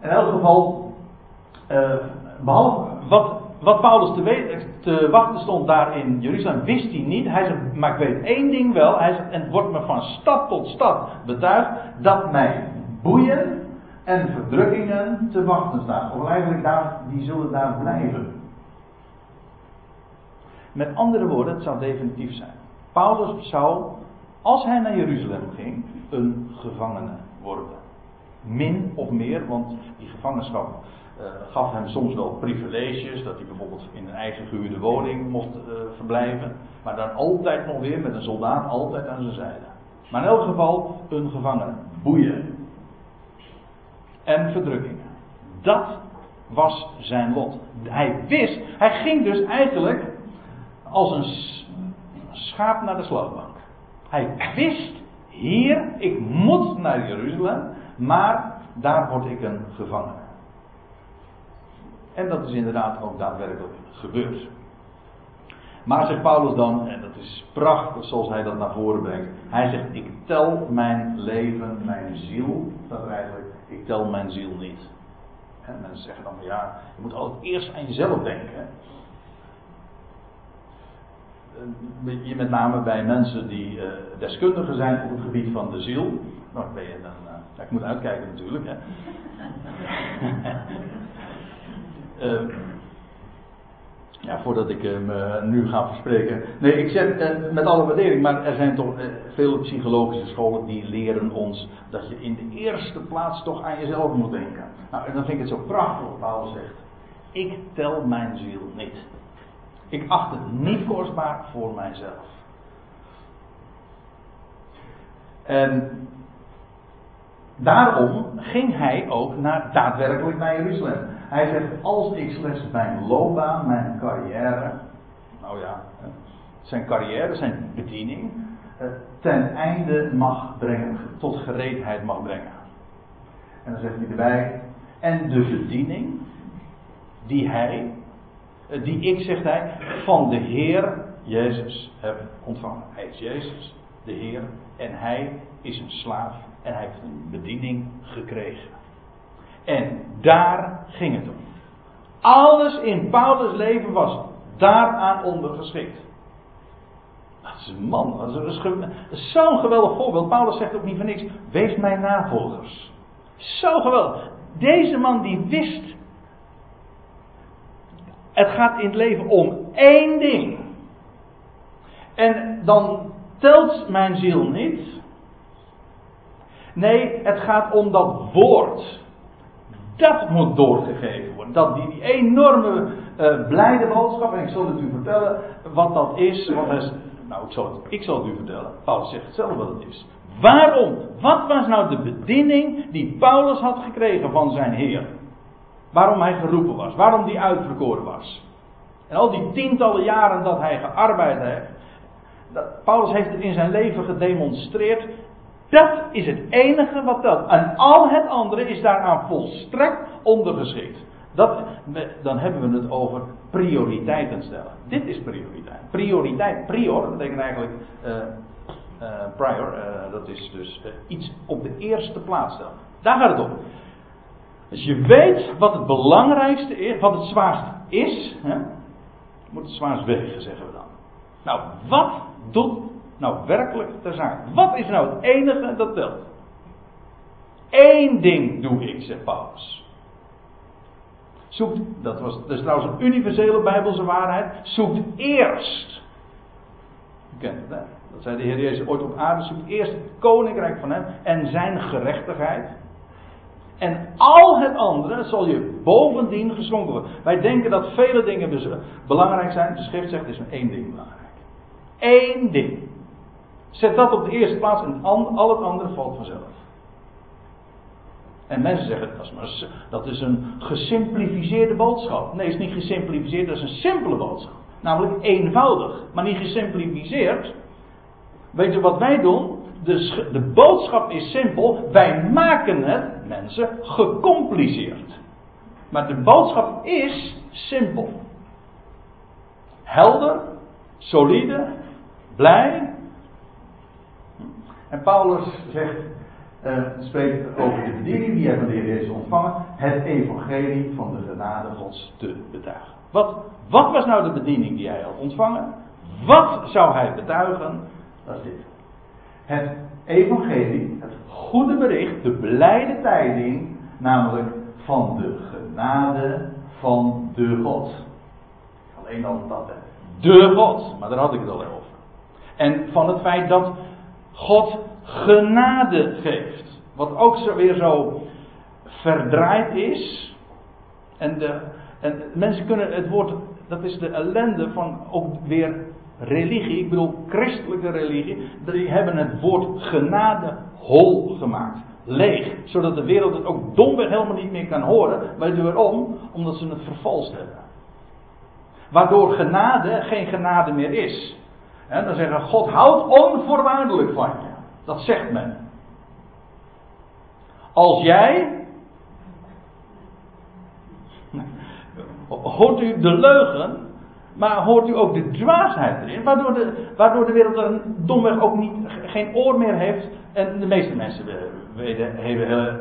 In elk geval, behalve wat Paulus te wachten stond daar in Jeruzalem, wist hij niet. Hij zegt, maar ik weet één ding wel. Hij zegt, en het wordt me van stad tot stad betuigd dat mij boeien en verdrukkingen te wachten staan. Of eigenlijk, die zullen daar blijven. Met andere woorden, het zou definitief zijn. Paulus zou, als hij naar Jeruzalem ging, een gevangene worden. Min of meer, want die gevangenschap gaf hem soms wel privileges, dat hij bijvoorbeeld in een eigen gehuurde woning mocht verblijven, maar dan altijd nog weer met een soldaat altijd aan zijn zijde. Maar in elk geval een gevangene. Boeien. En verdrukkingen. Dat was zijn lot. Hij ging dus eigenlijk als een schaap naar de slachtbank. Hij wist, hier, ik moet naar Jeruzalem, maar daar word ik een gevangene. En dat is inderdaad ook daadwerkelijk gebeurd. Maar zegt Paulus dan, en dat is prachtig zoals hij dat naar voren brengt. Hij zegt, ik tel mijn leven, mijn ziel, dat eigenlijk, ik tel mijn ziel niet. En mensen zeggen dan, ja, je moet altijd eerst aan jezelf denken. Met name bij mensen die deskundigen zijn op het gebied van de ziel. Nou, ben je dan, ik moet uitkijken natuurlijk, hè. Ja, voordat ik hem nu ga verspreken. Nee, ik zeg met alle waardering, maar er zijn toch veel psychologische scholen die leren ons dat je in de eerste plaats toch aan jezelf moet denken. Nou, en dan vind ik het zo prachtig wat Paulus zegt. Ik tel mijn ziel niet. Ik acht het niet kostbaar voor mijzelf. En daarom ging hij ook daadwerkelijk naar Jeruzalem. Hij zegt, als ik slechts mijn loopbaan, mijn carrière, nou ja, zijn carrière, zijn bediening, ten einde mag brengen, tot gereedheid mag brengen. En dan zegt hij erbij, en de bediening die ik, zegt hij, van de Heer Jezus heb ontvangen. Hij is Jezus, de Heer, en hij is een slaaf en hij heeft een bediening gekregen. En daar ging het om. Alles in Paulus' leven was daaraan ondergeschikt. Dat is een man, dat is zo'n geweldig voorbeeld. Paulus zegt ook niet voor niks, wees mijn navolgers. Zo geweldig. Deze man die wist, het gaat in het leven om één ding. En dan telt mijn ziel niet. Nee, het gaat om dat woord. Dat moet doorgegeven worden. Dat die enorme blijde boodschap. En ik zal het u vertellen wat dat is. Want ik zal het u vertellen. Paulus zegt zelf wat het is. Waarom? Wat was nou de bediening die Paulus had gekregen van zijn Heer? Waarom hij geroepen was. Waarom hij uitverkoren was. En al die tientallen jaren dat hij gearbeid heeft. Paulus heeft het in zijn leven gedemonstreerd. Dat is het enige wat telt. En al het andere is daaraan volstrekt ondergeschikt. Dan hebben we het over prioriteiten stellen. Dit is prioriteit. Prioriteit, prior, dat betekent eigenlijk prior. Dat is dus iets op de eerste plaats stellen. Daar gaat het om. Als je weet wat het belangrijkste is, wat het zwaarst is, hè, moet het zwaarst wegen, zeggen we dan. Nou, wat doet nou werkelijk ter zake? Wat is nou het enige dat telt? Eén ding doe ik, zegt Paulus. Dat is trouwens een universele Bijbelse waarheid. Zoekt eerst. U kent het, hè? Dat zei de Heer Jezus ooit op aarde. Zoekt eerst het koninkrijk van hem en zijn gerechtigheid. En al het andere zal je bovendien geschonken worden. Wij denken dat vele dingen belangrijk zijn. De schrift zegt, er is maar één ding belangrijk. Eén ding. Zet dat op de eerste plaats en al het andere valt vanzelf. En mensen zeggen, dat is een gesimplificeerde boodschap. Nee, het is niet gesimplificeerd, dat is een simpele boodschap. Namelijk eenvoudig, maar niet gesimplificeerd. Weet je wat wij doen? De boodschap is simpel, wij maken het, mensen, gecompliceerd. Maar de boodschap is simpel. Helder, solide, blij. En Paulus zegt... spreekt over de bediening die hij van de Heer Jezus ontvangen, het evangelie van de genade Gods te betuigen. Wat was nou de bediening die hij had ontvangen? Wat zou hij betuigen? Dat is dit. Het evangelie, het goede bericht, de blijde tijding, namelijk van de genade van de God. Alleen al dat, hè. De God, maar daar had ik het al over. En van het feit dat God genade geeft. Wat ook zo weer zo verdraaid is. En mensen kunnen het woord... Dat is de ellende van ook weer religie. Ik bedoel christelijke religie. Die hebben het woord genade hol gemaakt. Leeg. Zodat de wereld het ook domweg helemaal niet meer kan horen. Waarom? Omdat ze het vervalst hebben. Waardoor genade geen genade meer is. En dan zeggen God houdt onvoorwaardelijk van je. Dat zegt men. Als jij... Hoort u de leugen, maar hoort u ook de dwaasheid erin, waardoor de wereld er domweg ook geen oor meer heeft. En de meeste mensen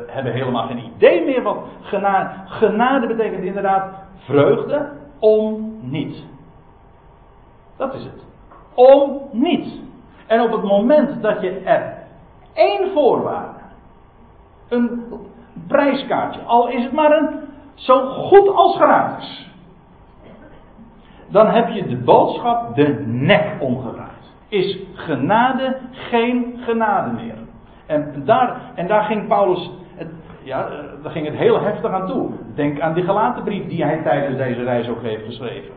hebben helemaal geen idee meer wat genade... Genade betekent inderdaad vreugde om niet. Dat is het. Om niet. En op het moment dat je er één voorwaarde, een prijskaartje, al is het maar een zo goed als gratis, dan heb je de boodschap de nek omgedraaid. Is genade geen genade meer. En daar ging Paulus, daar ging het heel heftig aan toe. Denk aan die Galatenbrief die hij tijdens deze reis ook heeft geschreven.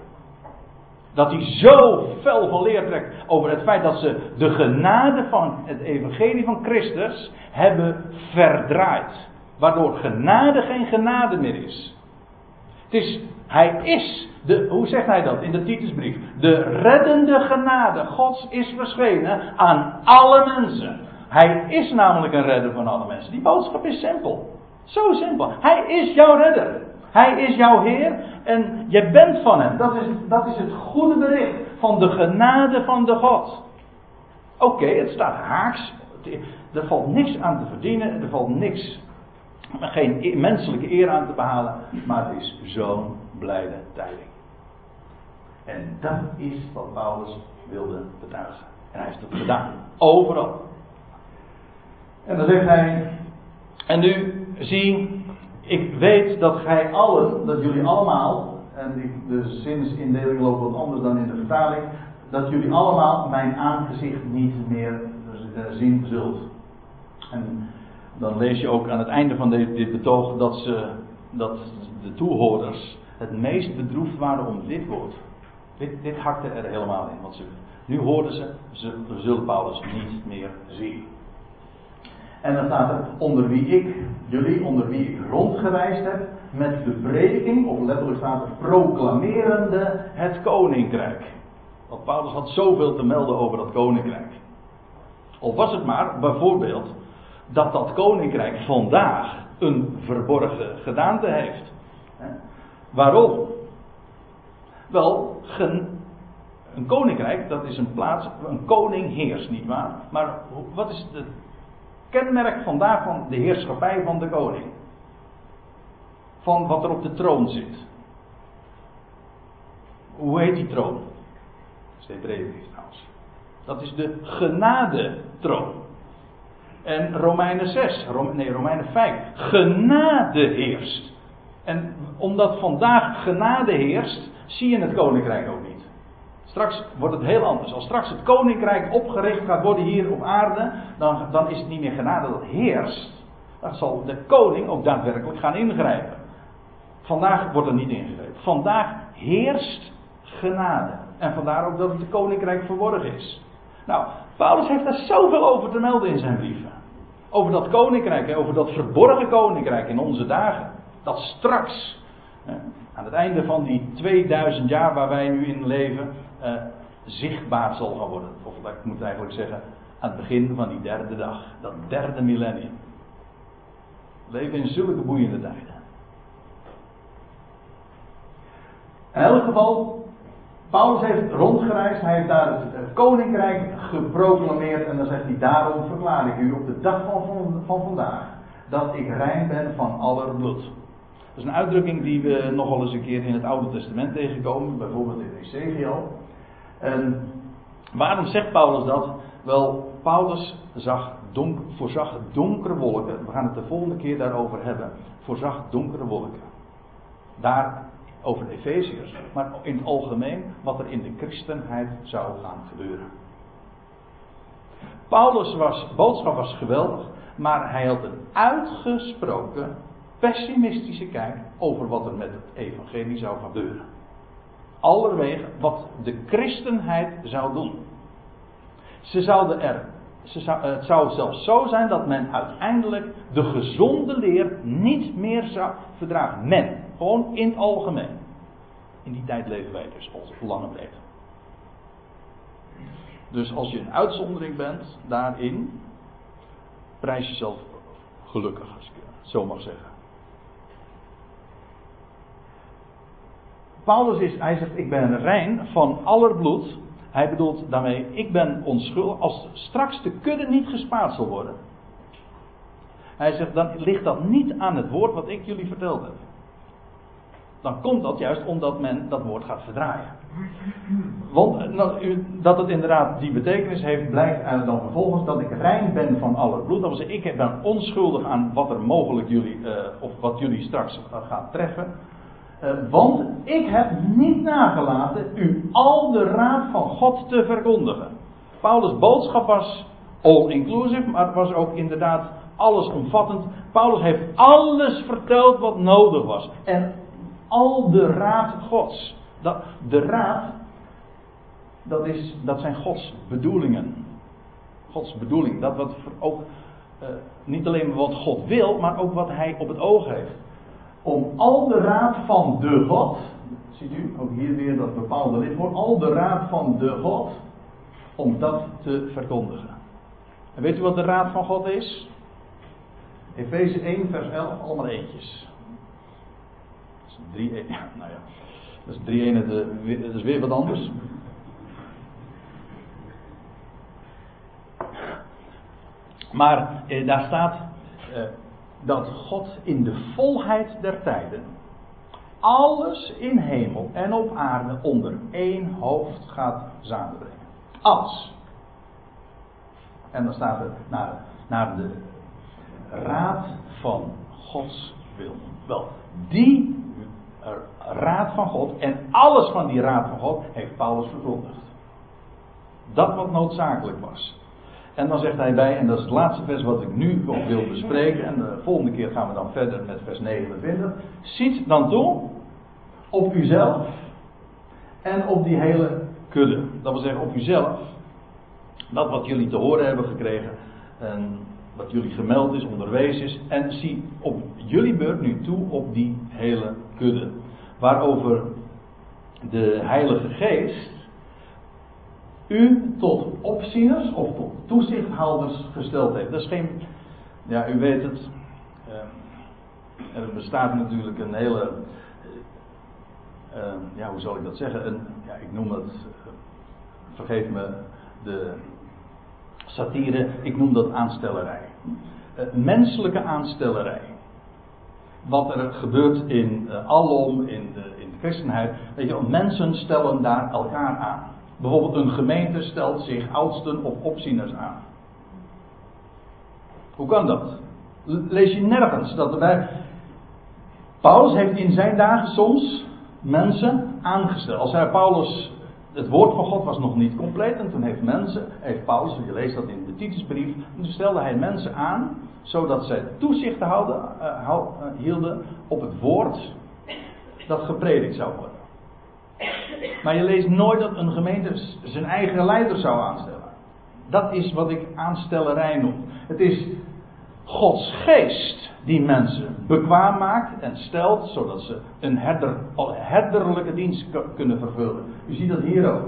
Dat hij zo fel van leer trekt over het feit dat ze de genade van het evangelie van Christus hebben verdraaid. Waardoor genade geen genade meer is. Hoe zegt hij dat in de Titusbrief? De reddende genade Gods is verschenen aan alle mensen. Hij is namelijk een redder van alle mensen. Die boodschap is simpel. Zo simpel. Hij is jouw redder. Hij is jouw Heer en je bent van hem. Dat is het goede bericht van de genade van de God. Oké, het staat haaks. Er valt niks aan te verdienen. Er valt niks, geen menselijke eer aan te behalen. Maar het is zo'n blijde tijding. En dat is wat Paulus wilde betuigen. En hij heeft het gedaan. Overal. En dan zegt hij... En nu zie... Ik weet dat gij allen, dat jullie allemaal, de zinsindeling loopt wat anders dan in de vertaling, dat jullie allemaal mijn aangezicht niet meer zien zult. En dan lees je ook aan het einde van dit betoog dat de toehoorders het meest bedroefd waren om dit woord. Dit hakte er helemaal in, want nu hoorden ze zullen Paulus niet meer zien. En dan staat er, onder wie ik rondgereisd heb, met de prediking, of letterlijk staat er, proclamerende het koninkrijk. Want Paulus had zoveel te melden over dat koninkrijk. Of was het maar, bijvoorbeeld, dat koninkrijk vandaag een verborgen gedaante heeft. Waarom? Wel, een koninkrijk, dat is een plaats, een koning heerst, nietwaar? Maar wat is de... kenmerk vandaag van de heerschappij van de koning. Van wat er op de troon zit. Hoe heet die troon? Dat is de Hebreeënbrief trouwens. Dat is de genadetroon. En Romeinen 5. Genade heerst. En omdat vandaag genade heerst, zie je het koninkrijk ook niet. Straks wordt het heel anders. Als straks het koninkrijk opgericht gaat worden hier op aarde, dan is het niet meer genade dat heerst. Dan zal de koning ook daadwerkelijk gaan ingrijpen. Vandaag wordt er niet ingegrepen. Vandaag heerst genade. En vandaar ook dat het koninkrijk verworgen is. Nou, Paulus heeft daar zoveel over te melden in zijn brieven. Over dat koninkrijk, over dat verborgen koninkrijk in onze dagen. Dat straks, aan het einde van die 2000 jaar waar wij nu in leven, zichtbaar zal gaan worden. Of ik moet eigenlijk zeggen, aan het begin van die derde dag. Dat derde millennium. We leven in zulke boeiende tijden. In elk geval, Paulus heeft rondgereisd, hij heeft daar het koninkrijk geproclameerd en dan zegt hij, daarom verklaar ik u op de dag van vandaag dat ik rein ben van aller bloed. Dat is een uitdrukking die we nogal eens een keer in het Oude Testament tegenkomen, bijvoorbeeld in Ecclesia. En waarom zegt Paulus dat? Wel, Paulus voorzag donkere wolken, we gaan het de volgende keer daarover hebben, voorzag donkere wolken. Daar over de Efeziërs, maar in het algemeen wat er in de christenheid zou gaan gebeuren. Paulus' boodschap was geweldig, maar hij had een uitgesproken pessimistische kijk over wat er met het evangelie zou gebeuren. Allerwege wat de christenheid zou doen. Het zou zelfs zo zijn dat men uiteindelijk de gezonde leer niet meer zou verdragen. Gewoon in het algemeen. In die tijd leven wij dus als lange breed. Dus als je een uitzondering bent, daarin prijs jezelf gelukkig, als ik het zo mag zeggen. Paulus zegt, ik ben rein van aller bloed. Hij bedoelt daarmee, ik ben onschuldig. Als straks de kudde niet gespaard zal worden. Hij zegt, dan ligt dat niet aan het woord wat ik jullie verteld heb. Dan komt dat juist omdat men dat woord gaat verdraaien. Want dat het inderdaad die betekenis heeft, blijkt dan vervolgens dat ik rein ben van alle bloed. Dat wil zeggen, ik ben onschuldig aan wat er mogelijk jullie straks gaat treffen. Want ik heb niet nagelaten u al de raad van God te verkondigen. Paulus' boodschap was all-inclusive, maar het was ook inderdaad allesomvattend. Paulus heeft alles verteld wat nodig was. En al de raad Gods. De raad, dat zijn Gods bedoelingen. Gods bedoeling. Dat wat ook niet alleen wat God wil, maar ook wat Hij op het oog heeft. Om al de raad van de God. Ziet u, ook hier weer dat bepaalde lidwoord. Al de raad van de God. Om dat te verkondigen. En weet u wat de raad van God is? Efeze 1 vers 11, allemaal eentjes. Dat is weer wat anders. Maar daar staat dat God in de volheid der tijden alles in hemel en op aarde onder één hoofd gaat samenbrengen. Alles. En dan staat er naar de raad van Gods wil. Wel, die raad van God en alles van die raad van God heeft Paulus verkondigd. Dat wat noodzakelijk was. En dan zegt hij bij, en dat is het laatste vers wat ik nu ook wil bespreken, en de volgende keer gaan we dan verder met vers 29. Ziet dan toe op uzelf en op die hele kudde. Dat wil zeggen op uzelf, dat wat jullie te horen hebben gekregen en wat jullie gemeld is, onderwezen is, en zie op jullie beurt nu toe op die hele kudde. Waarover de Heilige Geest u tot opzieners of tot toezichthouders gesteld heeft. Dat is geen... Ja, u weet het. Er bestaat natuurlijk een hele... ja, hoe zal ik dat zeggen? Ik noem het... vergeef me de... satire, ik noem dat aanstellerij. Menselijke aanstellerij. Wat er gebeurt in alom, in de christenheid. Weet je wel, mensen stellen daar elkaar aan. Bijvoorbeeld een gemeente stelt zich oudsten of opzieners aan. Hoe kan dat? Lees je nergens dat erbij. Paulus heeft in zijn dagen soms mensen aangesteld. Als hij Paulus, het woord van God was nog niet compleet en toen heeft Paulus, je leest dat in de Titusbrief, toen stelde hij mensen aan zodat zij toezicht hielden op het woord dat gepredikt zou worden. Maar je leest nooit dat een gemeente zijn eigen leider zou aanstellen. Dat is wat ik aanstellerij noem. Het is Gods geest die mensen bekwaam maakt en stelt, zodat ze een herderlijke dienst kunnen vervullen. U ziet dat hier ook.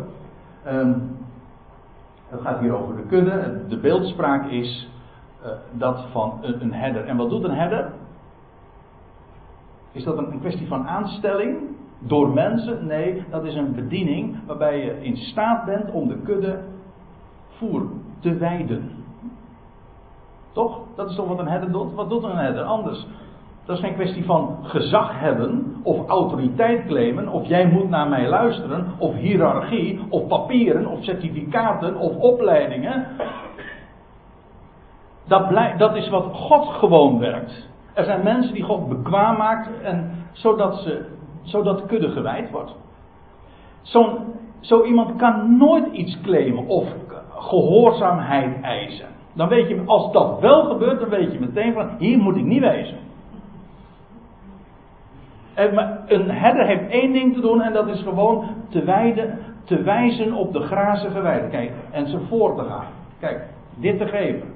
Het gaat hier over de kudde. De beeldspraak is dat van een herder. En wat doet een herder? Is dat een kwestie van aanstelling door mensen? Nee, dat is een bediening waarbij je in staat bent om de kudde voer te wijden. Toch? Dat is toch wat een herder doet? Wat doet een herder anders? Dat is geen kwestie van gezag hebben of autoriteit claimen of jij moet naar mij luisteren of hiërarchie of papieren of certificaten of opleidingen. Dat is wat God gewoon werkt. Er zijn mensen die God bekwaam maakt en zodat de kudde gewijd wordt. Zo iemand kan nooit iets claimen of gehoorzaamheid eisen. Dan weet je, als dat wel gebeurt, dan weet je meteen van, hier moet ik niet wezen. Maar een herder heeft één ding te doen en dat is gewoon te wijzen op de grazige weiden. Kijk, en ze voor te gaan. Kijk, dit te geven.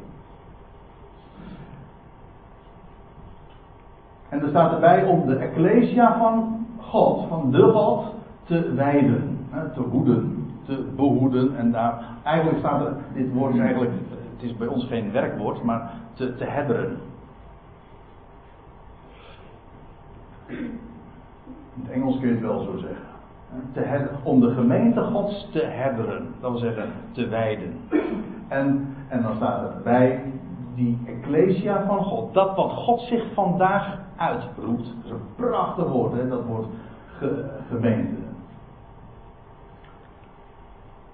En er staat erbij om de Ecclesia van God, van de God, te wijden. Te hoeden, te behoeden. En daar, eigenlijk staat er, dit woord is eigenlijk, het is bij ons geen werkwoord, maar te herderen. In het Engels kun je het wel zo zeggen. Om de gemeente Gods te herderen. Dat wil zeggen, te wijden. En dan staat er erbij, die Ecclesia van God. Dat wat God zich vandaag uitroept. Dat is een prachtig woord, hè? Dat woord gemeente.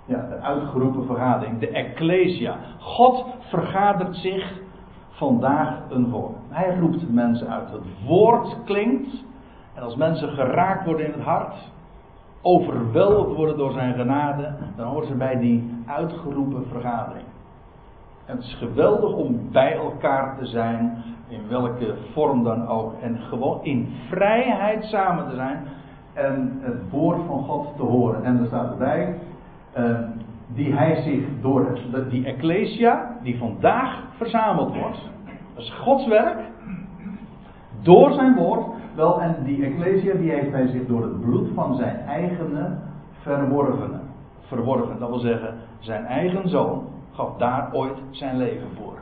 Ja, de uitgeroepen vergadering, de Ecclesia. God vergadert zich vandaag een volk. Hij roept mensen uit. Het woord klinkt. En als mensen geraakt worden in het hart, overweldigd worden door zijn genade, dan horen ze bij die uitgeroepen vergadering. En het is geweldig om bij elkaar te zijn, in welke vorm dan ook. En gewoon in vrijheid samen te zijn en het woord van God te horen. En er staat erbij, die hij zich die Ecclesia, die vandaag verzameld wordt, dat is Gods werk, door zijn woord, wel, en die Ecclesia, die heeft hij zich door het bloed van zijn eigene verworven. Dat wil zeggen, zijn eigen zoon gaf daar ooit zijn leven voor.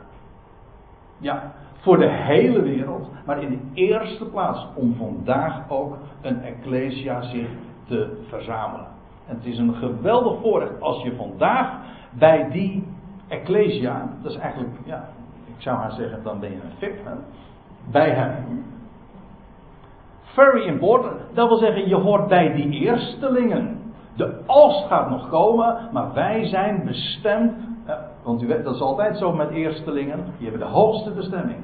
Ja, voor de hele wereld, maar in de eerste plaats om vandaag ook een Ecclesia zich te verzamelen. En het is een geweldig voorrecht als je vandaag bij die Ecclesia, dat is eigenlijk, ja, ik zou haar zeggen, dan ben je een VIP, hè? Bij hem. Very important. Dat wil zeggen, je hoort bij die eerstelingen. De oogst gaat nog komen, maar wij zijn bestemd, want u weet, dat is altijd zo met eerstelingen, die hebben de hoogste bestemming.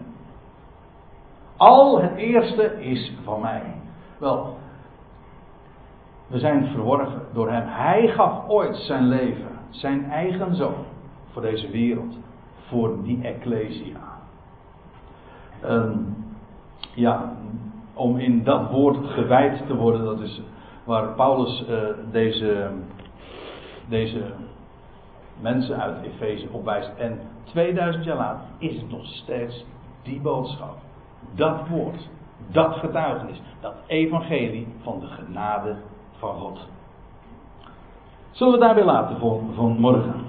Al het eerste is van mij. Wel, we zijn verworven door hem. Hij gaf ooit zijn leven, zijn eigen zoon, voor deze wereld, voor die Ecclesia. Om in dat woord gewijd te worden, dat is waar Paulus deze mensen uit Efeze op wijst. En 2000 jaar later is het nog steeds die boodschap, dat woord, dat getuigenis, dat evangelie van de genade van God. Zullen we daarbij laten voor morgen?